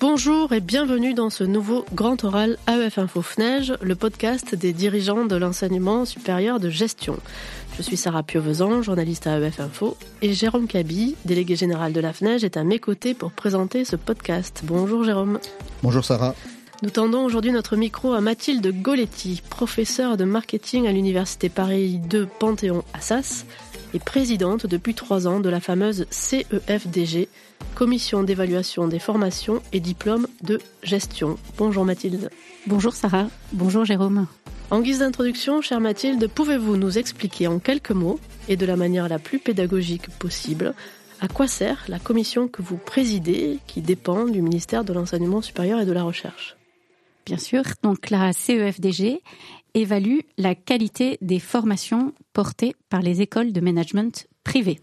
Bonjour et bienvenue dans ce nouveau Grand Oral AEF Info FNEGE, le podcast des dirigeants de l'enseignement supérieur de gestion. Je suis Sarah Piovesan, journaliste à AEF Info, et Jérôme Caby, délégué général de la FNEGE, est à mes côtés pour présenter ce podcast. Bonjour Jérôme. Bonjour Sarah. Nous tendons aujourd'hui notre micro à Mathilde Gollety, professeure de marketing à l'université Paris II Panthéon-Assas et présidente depuis 3 ans de la fameuse CEFDG, Commission d'évaluation des formations et diplômes de gestion. Bonjour Mathilde. Bonjour Sarah. Bonjour Jérôme. En guise d'introduction, chère Mathilde, pouvez-vous nous expliquer en quelques mots et de la manière la plus pédagogique possible à quoi sert la commission que vous présidez, qui dépend du ministère de l'Enseignement supérieur et de la Recherche ? Bien sûr, donc la CEFDG évalue la qualité des formations portées par les écoles de management privées.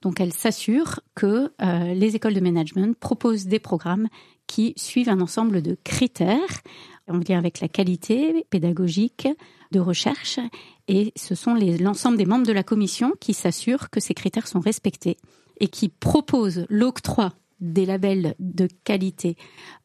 Donc elle s'assure que les écoles de management proposent des programmes qui suivent un ensemble de critères en lien avec la qualité pédagogique de recherche, et ce sont l'ensemble des membres de la commission qui s'assurent que ces critères sont respectés et qui proposent l'octroi des labels de qualité,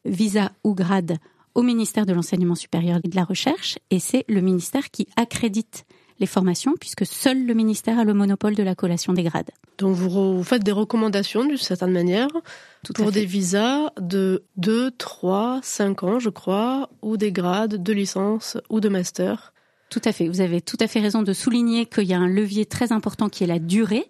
visa ou grade, au ministère de l'Enseignement supérieur et de la Recherche, et c'est le ministère qui accrédite les formations, puisque seul le ministère a le monopole de la collation des grades. Donc vous faites des recommandations, d'une certaine manière, pour des visas de 2, 3, 5 ans, je crois, ou des grades de licence ou de master. Tout à fait, vous avez tout à fait raison de souligner qu'il y a un levier très important qui est la durée.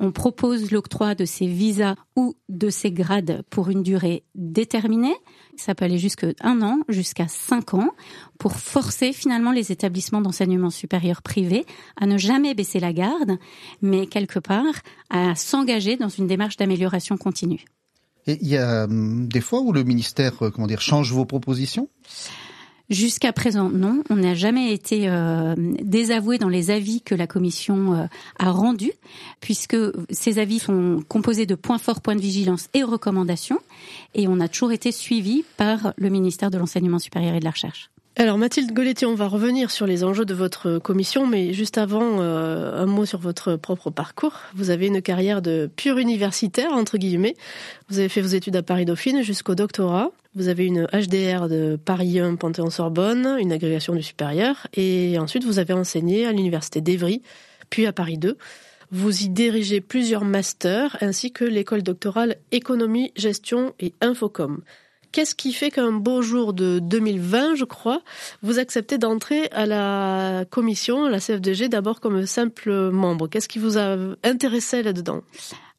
On propose l'octroi de ces visas ou de ces grades pour une durée déterminée. Ça peut aller jusqu'à 1 an, jusqu'à 5 ans, pour forcer finalement les établissements d'enseignement supérieur privés à ne jamais baisser la garde, mais quelque part à s'engager dans une démarche d'amélioration continue. Et il y a des fois où le ministère, change vos propositions ? Jusqu'à présent, non. On n'a jamais été désavoué dans les avis que la commission a rendus, puisque ces avis sont composés de points forts, points de vigilance et recommandations, et on a toujours été suivi par le ministère de l'Enseignement supérieur et de la Recherche. Alors Mathilde Gollety, on va revenir sur les enjeux de votre commission, mais juste avant, un mot sur votre propre parcours. Vous avez une carrière de pure universitaire, entre guillemets. Vous avez fait vos études à Paris Dauphine jusqu'au doctorat. Vous avez une HDR de Paris 1 Panthéon-Sorbonne, une agrégation du supérieur, et ensuite vous avez enseigné à l'université d'Evry, puis à Paris 2. Vous y dirigez plusieurs masters, ainsi que l'école doctorale Économie, Gestion et Infocom. Qu'est-ce qui fait qu'un beau jour de 2020, je crois, vous acceptez d'entrer à la commission, à la CEFDG, d'abord comme simple membre ? Qu'est-ce qui vous a intéressé là-dedans ?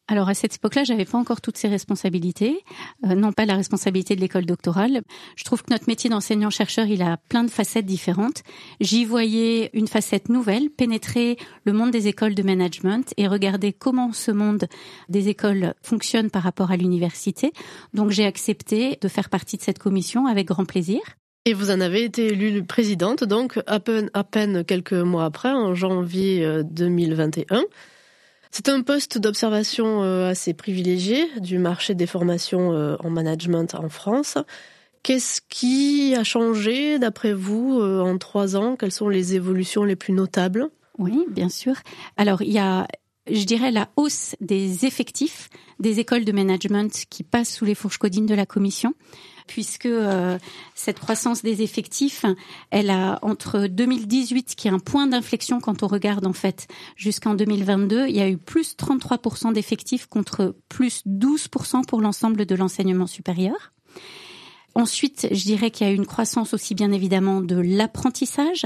Alors à cette époque-là, j'avais pas encore toutes ces responsabilités, non pas la responsabilité de l'école doctorale. Je trouve que notre métier d'enseignant-chercheur, il a plein de facettes différentes. J'y voyais une facette nouvelle, pénétrer le monde des écoles de management et regarder comment ce monde des écoles fonctionne par rapport à l'université. Donc j'ai accepté de faire partie de cette commission avec grand plaisir. Et vous en avez été élue présidente, donc à peine quelques mois après, en janvier 2021. C'est un poste d'observation assez privilégié du marché des formations en management en France. Qu'est-ce qui a changé, d'après vous, en 3 ans ? Quelles sont les évolutions les plus notables ? Oui, bien sûr. Alors, il y a, je dirais, la hausse des effectifs des écoles de management qui passent sous les fourches codines de la commission, puisque cette croissance des effectifs, elle a entre 2018, qui est un point d'inflexion quand on regarde en fait, jusqu'en 2022, il y a eu plus 33% d'effectifs contre plus 12% pour l'ensemble de l'enseignement supérieur. Ensuite, je dirais qu'il y a eu une croissance aussi bien évidemment de l'apprentissage,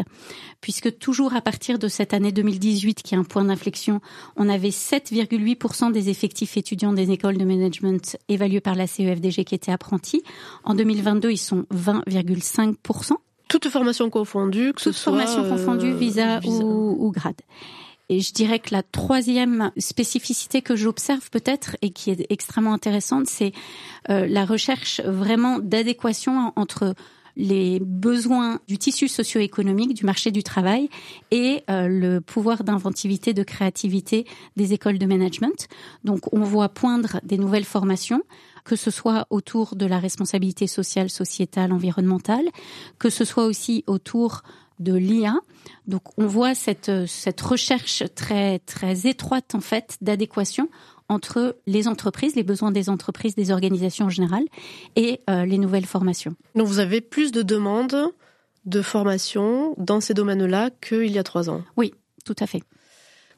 puisque toujours à partir de cette année 2018, qui est un point d'inflexion, on avait 7,8% des effectifs étudiants des écoles de management évalués par la CEFDG qui étaient apprentis. En 2022, ils sont 20,5%. Toutes formations confondues, que ce soit... Toutes formations confondues, visa. Ou grade. Et je dirais que la troisième spécificité que j'observe peut-être et qui est extrêmement intéressante, c'est la recherche vraiment d'adéquation entre les besoins du tissu socio-économique, du marché du travail et le pouvoir d'inventivité, de créativité des écoles de management. Donc on voit poindre des nouvelles formations, que ce soit autour de la responsabilité sociale, sociétale, environnementale, que ce soit aussi autour de l'IA. Donc on voit cette recherche très très étroite en fait d'adéquation entre les entreprises, les besoins des entreprises, des organisations en général, et les nouvelles formations. Donc vous avez plus de demandes de formation dans ces domaines-là qu'il y a 3 ans. Oui, tout à fait.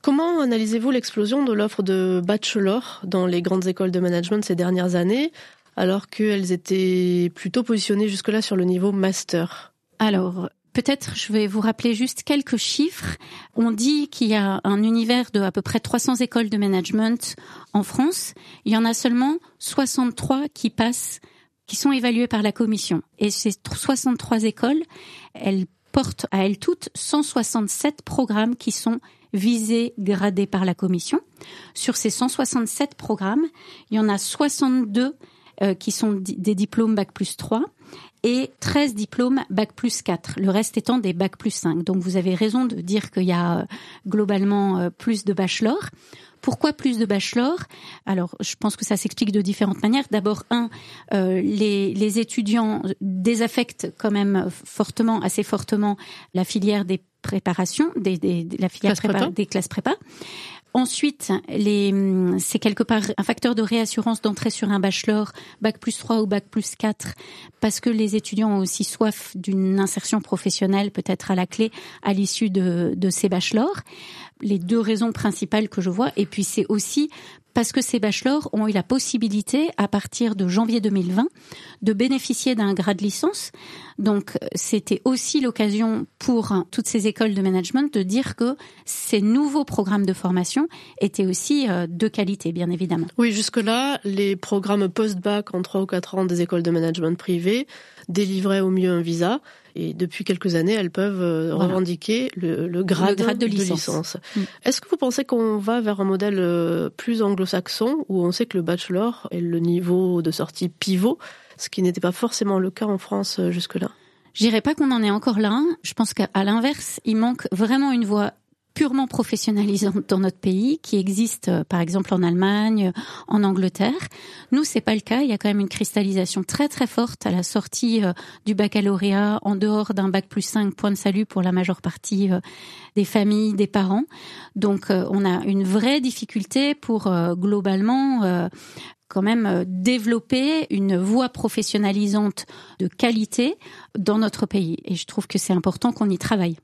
Comment analysez-vous l'explosion de l'offre de bachelor dans les grandes écoles de management ces dernières années, alors qu'elles étaient plutôt positionnées jusque-là sur le niveau master? Alors, peut-être je vais vous rappeler juste quelques chiffres. On dit qu'il y a un univers de à peu près 300 écoles de management en France. Il y en a seulement 63 qui passent, qui sont évaluées par la commission. Et ces 63 écoles, elles portent à elles toutes 167 programmes qui sont visés, gradés par la commission. Sur ces 167 programmes, il y en a 62 qui sont des diplômes Bac+3 et 13 diplômes Bac+4, le reste étant des Bac+5. Donc vous avez raison de dire qu'il y a globalement plus de bachelors. Pourquoi plus de bachelors? Alors, je pense que ça s'explique de différentes manières. D'abord, les étudiants désaffectent quand même assez fortement la filière des préparations, la filière des classes prépa. Ensuite, c'est quelque part un facteur de réassurance d'entrée sur un bachelor, Bac+3 ou Bac+4, parce que les étudiants ont aussi soif d'une insertion professionnelle peut-être à la clé à l'issue de ces bachelors. Les deux raisons principales que je vois, et puis c'est aussi parce que ces bachelors ont eu la possibilité, à partir de janvier 2020, de bénéficier d'un grade licence. Donc, c'était aussi l'occasion pour toutes ces écoles de management de dire que ces nouveaux programmes de formation étaient aussi de qualité, bien évidemment. Oui, jusque-là, les programmes post-bac en 3 ou 4 ans des écoles de management privées délivraient au mieux un visa. Et depuis quelques années, elles peuvent revendiquer le grade de licence. Est-ce que vous pensez qu'on va vers un modèle plus anglo-saxon, où on sait que le bachelor est le niveau de sortie pivot, ce qui n'était pas forcément le cas en France jusque-là? Je dirais pas qu'on en est encore là. Je pense qu'à l'inverse, il manque vraiment une voie purement professionnalisante dans notre pays, qui existe par exemple en Allemagne, en Angleterre. Nous, c'est pas le cas. Il y a quand même une cristallisation très très forte à la sortie du baccalauréat, en dehors d'un Bac+5, point de salut pour la majeure partie des familles, des parents. Donc on a une vraie difficulté pour globalement quand même développer une voie professionnalisante de qualité dans notre pays. Et je trouve que c'est important qu'on y travaille.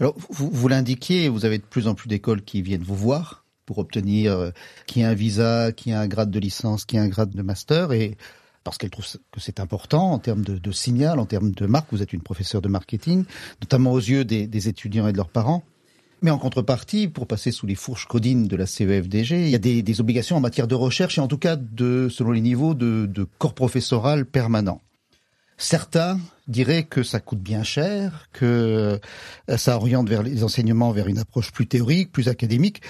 Alors, vous l'indiquiez, vous avez de plus en plus d'écoles qui viennent vous voir pour obtenir qu'il y ait un visa, qu'il y ait un grade de licence, qu'il y ait un grade de master, et parce qu'elles trouvent que c'est important en termes de signal, en termes de marque. Vous êtes une professeure de marketing, notamment aux yeux des étudiants et de leurs parents. Mais en contrepartie, pour passer sous les fourches codines de la CEFDG, il y a des obligations en matière de recherche et en tout cas, selon les niveaux, de corps professoral permanent. Certains diraient que ça coûte bien cher, que ça oriente vers les enseignements vers une approche plus théorique, plus académique.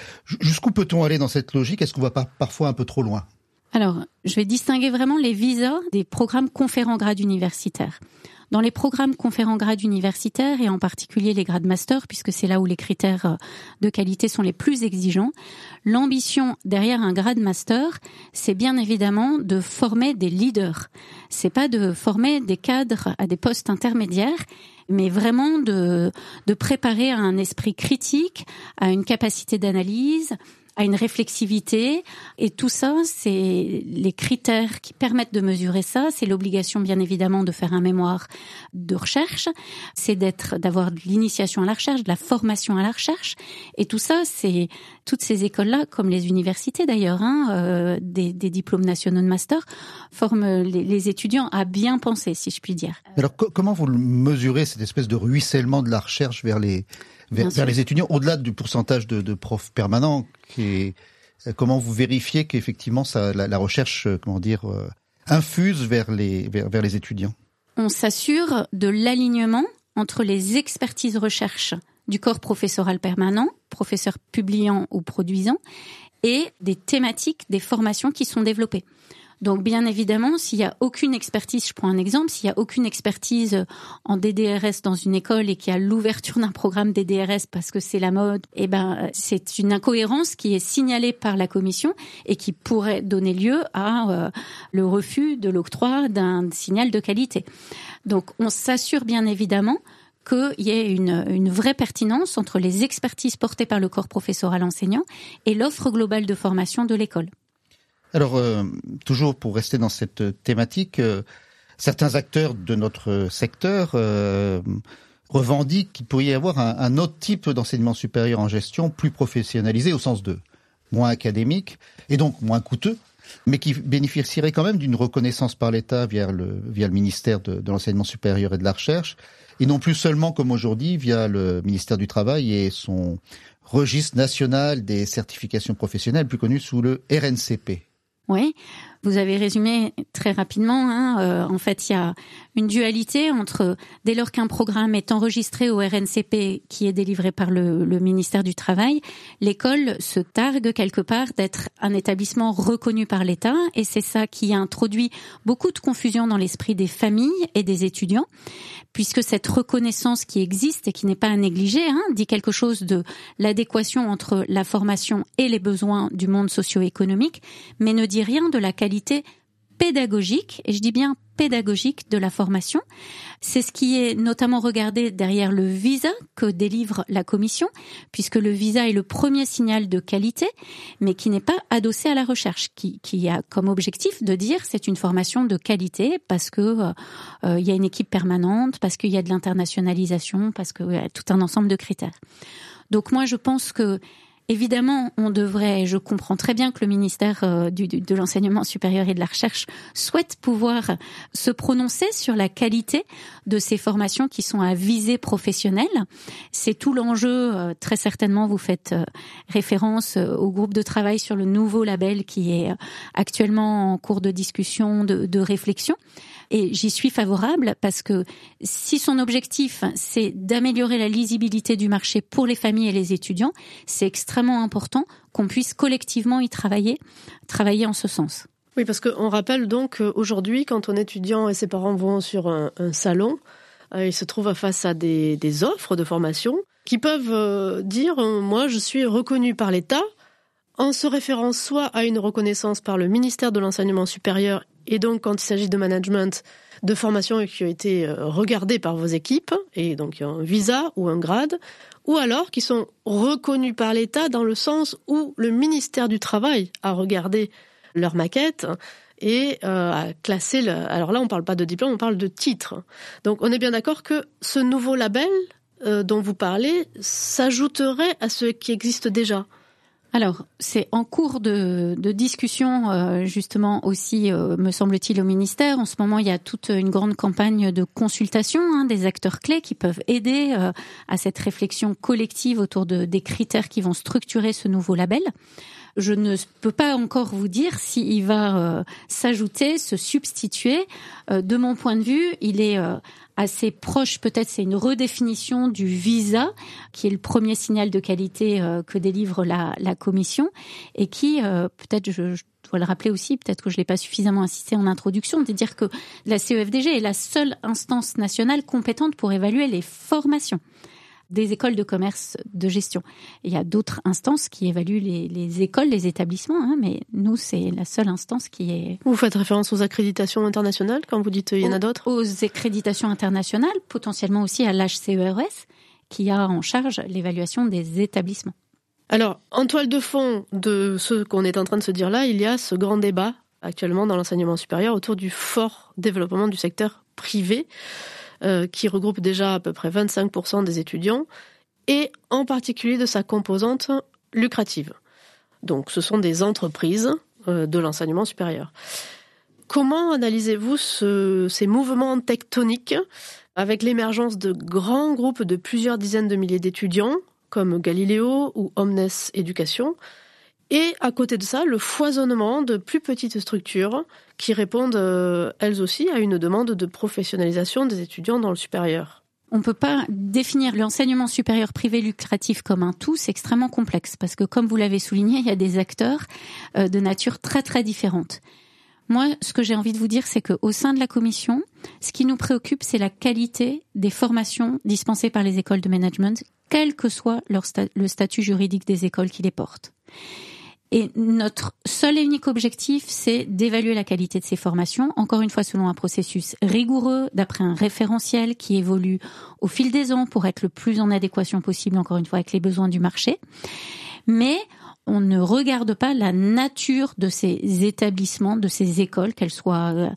Jusqu'où peut-on aller dans cette logique? Est-ce qu'on va pas parfois un peu trop loin? Alors, je vais distinguer vraiment les visas des programmes conférant grade universitaire. Dans les programmes conférant grade universitaire, et en particulier les grades master, puisque c'est là où les critères de qualité sont les plus exigeants, l'ambition derrière un grade master, c'est bien évidemment de former des leaders. C'est pas de former des cadres à des postes intermédiaires, mais vraiment de préparer à un esprit critique, à une capacité d'analyse, à une réflexivité, et tout ça, c'est les critères qui permettent de mesurer ça. C'est l'obligation, bien évidemment, de faire un mémoire de recherche, c'est d'avoir de l'initiation à la recherche, de la formation à la recherche, et tout ça, c'est toutes ces écoles-là, comme les universités d'ailleurs, des diplômes nationaux de master, forment les étudiants à bien penser, si je puis dire. Alors, comment vous mesurez cette espèce de ruissellement de la recherche vers les étudiants, au-delà du pourcentage de profs permanents, comment vous vérifiez qu'effectivement la recherche, infuse vers les étudiants? On s'assure de l'alignement entre les expertises recherche du corps professoral permanent, professeur publiant ou produisant, et des thématiques des formations qui sont développées. Donc, bien évidemment, s'il n'y a aucune expertise, je prends un exemple, s'il n'y a aucune expertise en DDRS dans une école et qu'il y a l'ouverture d'un programme DDRS parce que c'est la mode, c'est une incohérence qui est signalée par la commission et qui pourrait donner lieu à le refus de l'octroi d'un signal de qualité. Donc, on s'assure bien évidemment qu'il y ait une vraie pertinence entre les expertises portées par le corps professoral enseignant et l'offre globale de formation de l'école. Alors, toujours pour rester dans cette thématique, certains acteurs de notre secteur revendiquent qu'il pourrait y avoir un autre type d'enseignement supérieur en gestion, plus professionnalisé au sens de moins académique et donc moins coûteux, mais qui bénéficierait quand même d'une reconnaissance par l'État via le ministère de l'enseignement supérieur et de la recherche, et non plus seulement comme aujourd'hui via le ministère du Travail et son registre national des certifications professionnelles, plus connu sous le RNCP. Oui, vous avez résumé très rapidement. En fait, il y a une dualité entre, dès lors qu'un programme est enregistré au RNCP qui est délivré par le ministère du Travail, l'école se targue quelque part d'être un établissement reconnu par l'État, et c'est ça qui a introduit beaucoup de confusion dans l'esprit des familles et des étudiants, puisque cette reconnaissance qui existe et qui n'est pas à négliger dit quelque chose de l'adéquation entre la formation et les besoins du monde socio-économique, mais ne dit rien de la qualité pédagogique, et je dis bien pédagogique, de la formation. C'est ce qui est notamment regardé derrière le visa que délivre la Commission, puisque le visa est le premier signal de qualité, mais qui n'est pas adossé à la recherche, qui a comme objectif de dire c'est une formation de qualité parce que il y a une équipe permanente, parce qu'il y a de l'internationalisation, parce qu'il y a tout un ensemble de critères. Donc moi je pense que évidemment, on devrait, je comprends très bien que le ministère de l'enseignement supérieur et de la recherche souhaite pouvoir se prononcer sur la qualité de ces formations qui sont à visée professionnelle. C'est tout l'enjeu, très certainement, vous faites référence au groupe de travail sur le nouveau label qui est actuellement en cours de discussion, de réflexion. Et j'y suis favorable parce que si son objectif, c'est d'améliorer la lisibilité du marché pour les familles et les étudiants, c'est extrêmement important qu'on puisse collectivement y travailler en ce sens. Oui, parce qu'on rappelle donc aujourd'hui, quand un étudiant et ses parents vont sur un salon, ils se trouvent face à des offres de formation qui peuvent dire « moi, je suis reconnu par l'État » en se référant soit à une reconnaissance par le ministère de l'enseignement supérieur, et donc, quand il s'agit de management, de formation qui a été regardée par vos équipes, et donc un visa ou un grade, ou alors qui sont reconnus par l'État dans le sens où le ministère du Travail a regardé leur maquette et a classé... Alors là, on ne parle pas de diplôme, on parle de titre. Donc, on est bien d'accord que ce nouveau label dont vous parlez s'ajouterait à ce qui existe déjà. Alors, c'est en cours de discussion, justement, aussi, me semble-t-il, au ministère. En ce moment, il y a toute une grande campagne de consultation des acteurs clés qui peuvent aider à cette réflexion collective autour des critères qui vont structurer ce nouveau label. Je ne peux pas encore vous dire s'il va s'ajouter, se substituer. De mon point de vue, il est assez proche, peut-être c'est une redéfinition du visa, qui est le premier signal de qualité que délivre la Commission, et qui, peut-être, je dois le rappeler aussi, peut-être que je ne l'ai pas suffisamment insisté en introduction, de dire que la CEFDG est la seule instance nationale compétente pour évaluer les formations des écoles de commerce de gestion. Il y a d'autres instances qui évaluent les écoles, les établissements, mais nous, c'est la seule instance qui est... Vous faites référence aux accréditations internationales quand vous dites il y en a d'autres ? Aux accréditations internationales, potentiellement aussi à l'HCERES, qui a en charge l'évaluation des établissements. Alors, en toile de fond de ce qu'on est en train de se dire là, il y a ce grand débat actuellement dans l'enseignement supérieur autour du fort développement du secteur privé, qui regroupe déjà à peu près 25% des étudiants, et en particulier de sa composante lucrative. Donc ce sont des entreprises de l'enseignement supérieur. Comment analysez-vous ces mouvements tectoniques avec l'émergence de grands groupes de plusieurs dizaines de milliers d'étudiants, comme Galileo ou Omnes Éducation, et à côté de ça, le foisonnement de plus petites structures qui répondent, elles aussi, à une demande de professionnalisation des étudiants dans le supérieur. On ne peut pas définir l'enseignement supérieur privé lucratif comme un tout, c'est extrêmement complexe, parce que comme vous l'avez souligné, il y a des acteurs de nature très très différente. Moi, ce que j'ai envie de vous dire, c'est qu'au sein de la Commission, ce qui nous préoccupe, c'est la qualité des formations dispensées par les écoles de management, quel que soit le statut juridique des écoles qui les portent. Et notre seul et unique objectif, c'est d'évaluer la qualité de ces formations, encore une fois selon un processus rigoureux, d'après un référentiel qui évolue au fil des ans pour être le plus en adéquation possible, encore une fois, avec les besoins du marché. Mais on ne regarde pas la nature de ces établissements, de ces écoles, qu'elles soient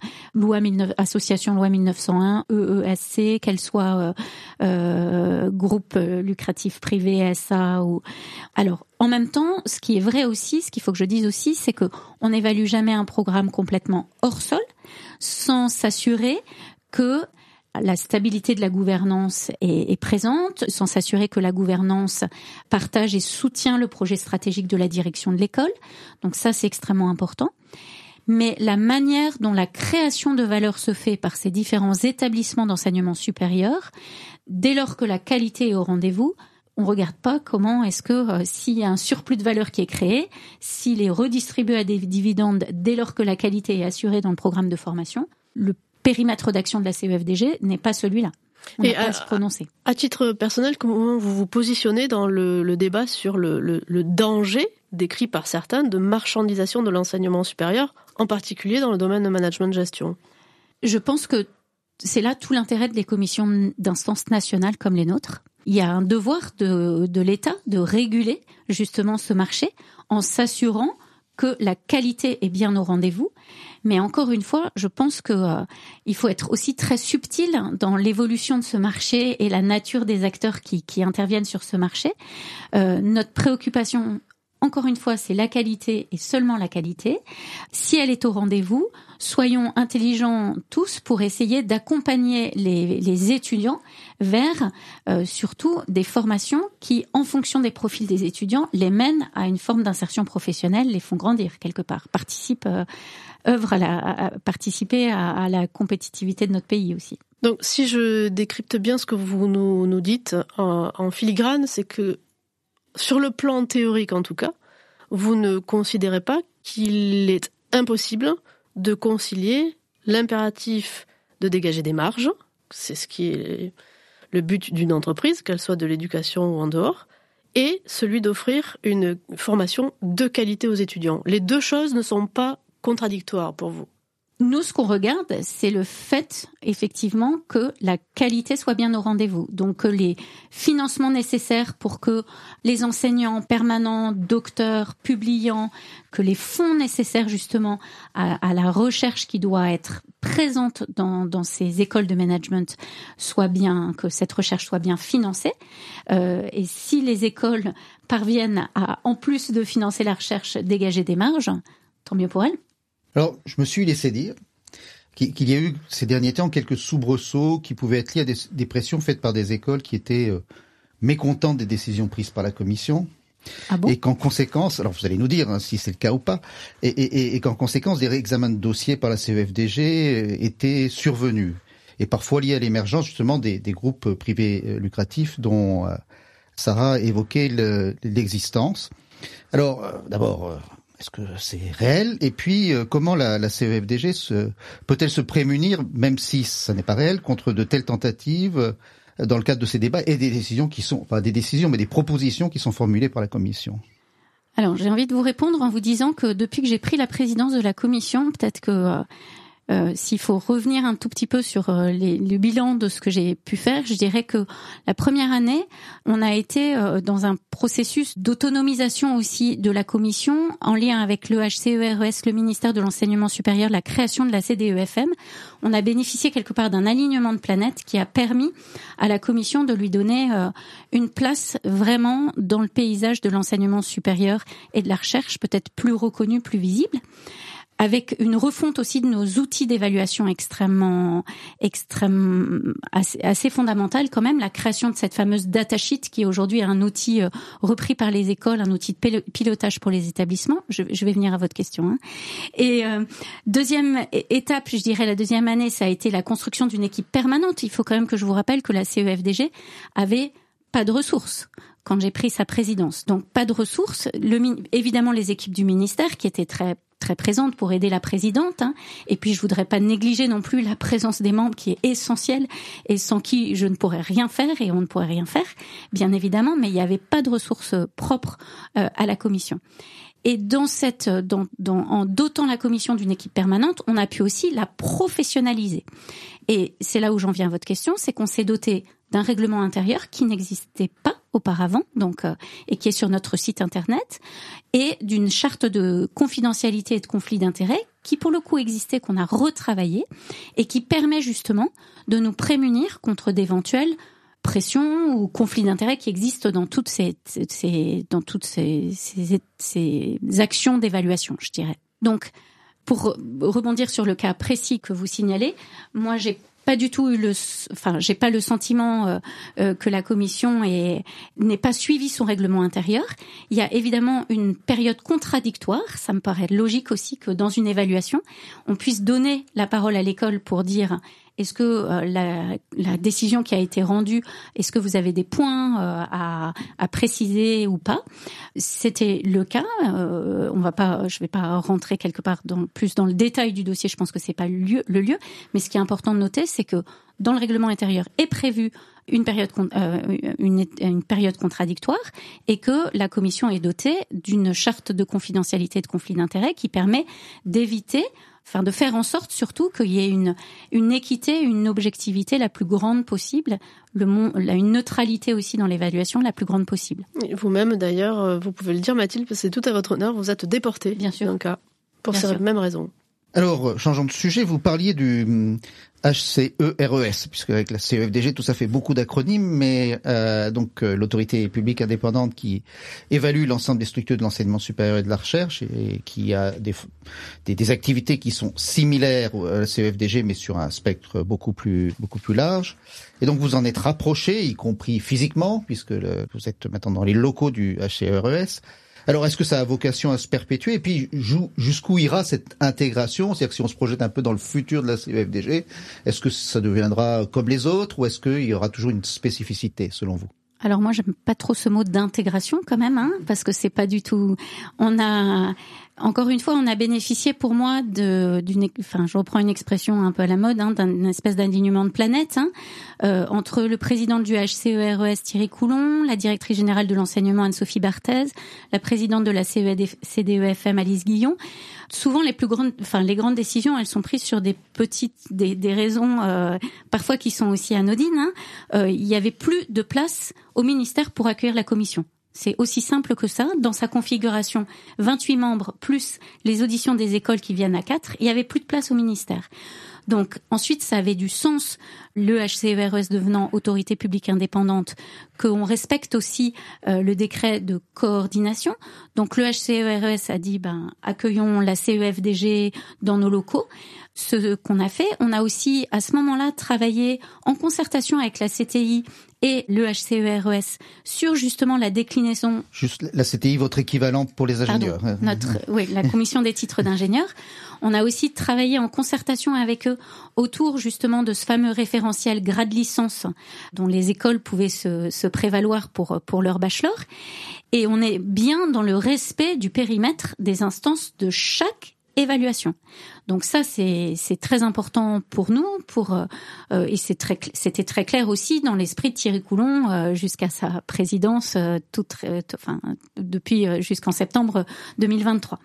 Association Loi 1901, EESC, qu'elles soient groupe lucratif privé, SA. Ou... Alors, en même temps, ce qui est vrai aussi, ce qu'il faut que je dise aussi, c'est que on n'évalue jamais un programme complètement hors sol, sans s'assurer que la stabilité de la gouvernance est présente, sans s'assurer que la gouvernance partage et soutient le projet stratégique de la direction de l'école. Donc ça, c'est extrêmement important. Mais la manière dont la création de valeur se fait par ces différents établissements d'enseignement supérieur, dès lors que la qualité est au rendez-vous, on regarde pas comment est-ce que s'il y a un surplus de valeur qui est créé, s'il est redistribué à des dividendes dès lors que la qualité est assurée dans le programme de formation, le périmètre d'action de la CEFDG n'est pas celui-là. On n'a pas à se prononcer. À titre personnel, comment vous vous positionnez dans le débat sur le danger décrit par certains de marchandisation de l'enseignement supérieur, en particulier dans le domaine de management-gestion? Je pense que c'est là tout l'intérêt des commissions d'instances nationales comme les nôtres. Il y a un devoir de l'État de réguler justement ce marché en s'assurant que la qualité est bien au rendez-vous. Mais encore une fois, je pense que il faut être aussi très subtil dans l'évolution de ce marché et la nature des acteurs qui interviennent sur ce marché. Notre préoccupation, encore une fois, c'est la qualité et seulement la qualité. Si elle est au rendez-vous, soyons intelligents tous pour essayer d'accompagner les étudiants vers surtout des formations qui, en fonction des profils des étudiants, les mènent à une forme d'insertion professionnelle, les font grandir quelque part, participer à la compétitivité de notre pays aussi. Donc, si je décrypte bien ce que vous nous dites en filigrane, c'est que sur le plan théorique en tout cas, vous ne considérez pas qu'il est impossible de concilier l'impératif de dégager des marges, c'est ce qui est le but d'une entreprise, qu'elle soit de l'éducation ou en dehors, et celui d'offrir une formation de qualité aux étudiants. Les deux choses ne sont pas contradictoires pour vous. Nous, ce qu'on regarde, c'est le fait, effectivement, que la qualité soit bien au rendez-vous. Donc, que les financements nécessaires pour que les enseignants permanents, docteurs, publiants, que les fonds nécessaires, justement, à la recherche qui doit être présente dans ces écoles de management soient bien, que cette recherche soit bien financée. Et si les écoles parviennent à, en plus de financer la recherche, dégager des marges, tant mieux pour elles. Alors, je me suis laissé dire qu'il y a eu ces derniers temps quelques soubresauts qui pouvaient être liés à des pressions faites par des écoles qui étaient mécontentes des décisions prises par la Commission. Ah bon ? Et qu'en conséquence, alors vous allez nous dire si c'est le cas ou pas, et qu'en conséquence, des réexamens de dossiers par la CEFDG étaient survenus. Et parfois liés à l'émergence justement des groupes privés lucratifs dont Sarah évoquait l'existence. Alors, d'abord... Est-ce que c'est réel ? Et puis, comment la CEFDG peut-elle se prémunir, même si ça n'est pas réel, contre de telles tentatives dans le cadre de ces débats et des décisions qui sont, pas des décisions, mais des propositions qui sont formulées par la Commission ? Alors, j'ai envie de vous répondre en vous disant que depuis que j'ai pris la présidence de la Commission, peut-être que s'il faut revenir un tout petit peu sur le bilan de ce que j'ai pu faire, je dirais que la première année, on a été dans un processus d'autonomisation aussi de la Commission en lien avec le HCERES, le ministère de l'Enseignement supérieur, la création de la CDEFM. On a bénéficié quelque part d'un alignement de planètes qui a permis à la Commission de lui donner une place vraiment dans le paysage de l'enseignement supérieur et de la recherche, peut-être plus reconnue, plus visible, avec une refonte aussi de nos outils d'évaluation assez fondamentale quand même, la création de cette fameuse data sheet qui est aujourd'hui un outil repris par les écoles, un outil de pilotage pour les établissements. Je vais venir à votre question. Et deuxième étape, je dirais la deuxième année, ça a été la construction d'une équipe permanente. Il faut quand même que je vous rappelle que la CEFDG avait pas de ressources quand j'ai pris sa présidence. Donc pas de ressources, évidemment les équipes du ministère qui étaient très présente pour aider la présidente, Et puis je voudrais pas négliger non plus la présence des membres qui est essentielle et sans qui je ne pourrais rien faire et on ne pourrait rien faire, bien évidemment, mais il n'y avait pas de ressources propres à la Commission. Et en dotant la Commission d'une équipe permanente, on a pu aussi la professionnaliser. Et c'est là où j'en viens à votre question, c'est qu'on s'est doté d'un règlement intérieur qui n'existait pas auparavant, donc, et qui est sur notre site internet, et d'une charte de confidentialité et de conflit d'intérêts qui pour le coup existait, qu'on a retravaillé et qui permet justement de nous prémunir contre d'éventuelles pressions ou conflits d'intérêts qui existent dans toutes ces actions d'évaluation, je dirais. Donc, pour rebondir sur le cas précis que vous signalez, moi j'ai pas du tout eu j'ai pas le sentiment que la commission n'ait pas suivi son règlement intérieur. Il y a évidemment une période contradictoire. Ça me paraît logique aussi que dans une évaluation, on puisse donner la parole à l'école pour dire est-ce que la décision qui a été rendue, est-ce que vous avez des points à préciser ou pas? C'était le cas. Je vais pas rentrer quelque part plus dans le détail du dossier. Je pense que c'est pas le lieu. Mais ce qui est important de noter, c'est que dans le règlement intérieur est prévu une période contradictoire et que la commission est dotée d'une charte de confidentialité et de conflit d'intérêts qui permet d'éviter, de faire en sorte surtout qu'il y ait une équité, une objectivité la plus grande possible, une neutralité aussi dans l'évaluation la plus grande possible. Et vous-même d'ailleurs, vous pouvez le dire Mathilde, parce que c'est tout à votre honneur, vous êtes déportée, bien sûr, dans le cas, pour ces mêmes raisons. Alors, changeant de sujet, vous parliez du HCERES, puisque avec la CEFDG, tout ça fait beaucoup d'acronymes, mais l'autorité publique indépendante qui évalue l'ensemble des structures de l'enseignement supérieur et de la recherche et qui a des activités qui sont similaires à la CEFDG, mais sur un spectre beaucoup plus large. Et donc, vous en êtes rapproché, y compris physiquement, puisque vous êtes maintenant dans les locaux du HCERES. Alors, est-ce que ça a vocation à se perpétuer? Et puis, jusqu'où ira cette intégration? C'est-à-dire que si on se projette un peu dans le futur de la CEFDG, est-ce que ça deviendra comme les autres ou est-ce qu'il y aura toujours une spécificité, selon vous? Alors, moi, j'aime pas trop ce mot d'intégration, quand même, parce que c'est pas du tout... Encore une fois, on a bénéficié pour moi je reprends une expression un peu à la mode, d'une espèce d'alignement de planète, entre le président du HCERES Thierry Coulhon, la directrice générale de l'enseignement Anne-Sophie Barthez, la présidente de la CDEFM Alice Guillon. Souvent, les grandes décisions, elles sont prises sur des raisons parfois qui sont aussi anodines. Il y avait plus de place au ministère pour accueillir la commission. C'est aussi simple que ça. Dans sa configuration, 28 membres plus les auditions des écoles qui viennent à 4, il n'y avait plus de place au ministère. Donc ensuite, ça avait du sens, le HCERES devenant autorité publique indépendante, qu'on respecte aussi le décret de coordination. Donc le HCERES a dit accueillons la CEFDG dans nos locaux. Ce qu'on a fait, on a aussi à ce moment-là travaillé en concertation avec la CTI et le HCERES sur justement la déclinaison. Juste la CTI, votre équivalent pour les ingénieurs. Pardon, la commission des titres d'ingénieurs. On a aussi travaillé en concertation avec eux autour justement de ce fameux référentiel grade licence dont les écoles pouvaient se prévaloir pour leur bachelor. Et on est bien dans le respect du périmètre des instances de chaque évaluation. Donc ça, c'est très important pour nous, et c'était très clair aussi dans l'esprit de Thierry Coulhon jusqu'à sa présidence, depuis jusqu'en septembre 2023.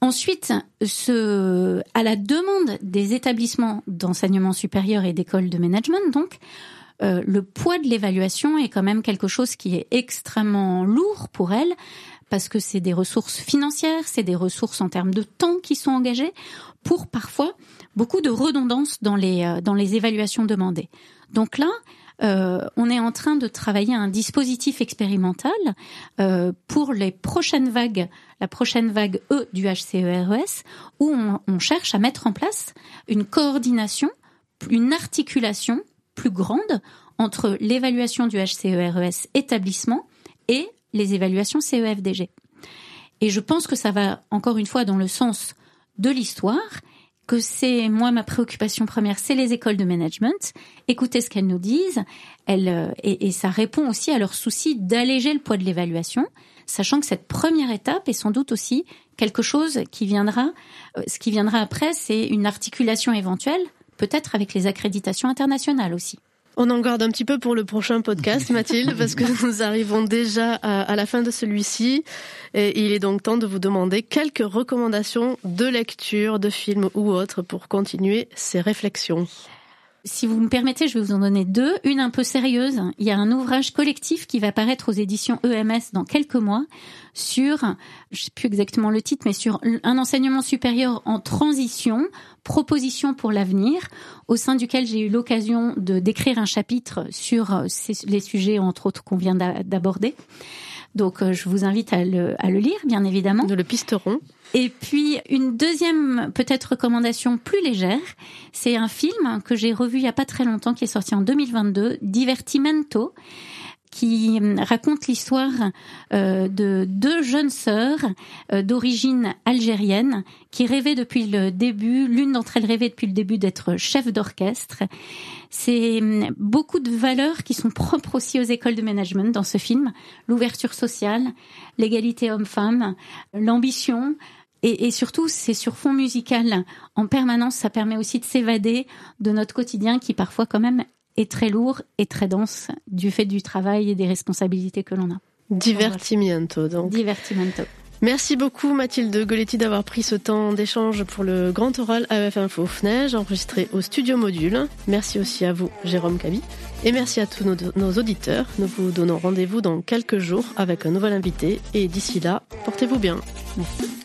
Ensuite, à la demande des établissements d'enseignement supérieur et d'écoles de management, donc, le poids de l'évaluation est quand même quelque chose qui est extrêmement lourd pour elles, parce que c'est des ressources financières, c'est des ressources en termes de temps qui sont engagées pour parfois beaucoup de redondance dans les évaluations demandées. Donc là, on est en train de travailler un dispositif expérimental pour la prochaine vague E du HCERES, où on cherche à mettre en place une coordination, une articulation plus grande entre l'évaluation du HCERES établissement et les évaluations CEFDG. Et je pense que ça va, encore une fois, dans le sens de l'histoire, que c'est, moi, ma préoccupation première, c'est les écoles de management. Écoutez ce qu'elles nous disent, et ça répond aussi à leur souci d'alléger le poids de l'évaluation, sachant que cette première étape est sans doute aussi quelque chose qui viendra, ce qui viendra après, c'est une articulation éventuelle, peut-être avec les accréditations internationales aussi. On en garde un petit peu pour le prochain podcast, Mathilde, parce que nous arrivons déjà à la fin de celui-ci. Et il est donc temps de vous demander quelques recommandations de lecture, de films ou autres pour continuer ces réflexions. Si vous me permettez, je vais vous en donner deux. Une un peu sérieuse. Il y a un ouvrage collectif qui va paraître aux éditions EMS dans quelques mois sur, je ne sais plus exactement le titre, mais sur un enseignement supérieur en transition, propositions pour l'avenir, au sein duquel j'ai eu l'occasion de d'écrire un chapitre sur les sujets, entre autres, qu'on vient d'aborder. Donc, je vous invite à le lire, bien évidemment. De le pisteron. Et puis, une deuxième, peut-être, recommandation plus légère, c'est un film que j'ai revu il n'y a pas très longtemps, qui est sorti en 2022, Divertimento, qui raconte l'histoire de deux jeunes sœurs d'origine algérienne qui rêvaient depuis le début, l'une d'entre elles rêvait depuis le début d'être chef d'orchestre. C'est beaucoup de valeurs qui sont propres aussi aux écoles de management dans ce film. L'ouverture sociale, l'égalité homme-femme, l'ambition. Et surtout, c'est sur fond musical. En permanence, ça permet aussi de s'évader de notre quotidien qui parfois quand même est très lourd et très dense du fait du travail et des responsabilités que l'on a. Divertimento, donc. Divertimento. Merci beaucoup Mathilde Gollety d'avoir pris ce temps d'échange pour le Grand Oral AEF Info FNEGE enregistré au Studio Module. Merci aussi à vous Jérôme Caby et merci à tous nos auditeurs. Nous vous donnons rendez-vous dans quelques jours avec un nouvel invité et d'ici là, portez-vous bien. Merci.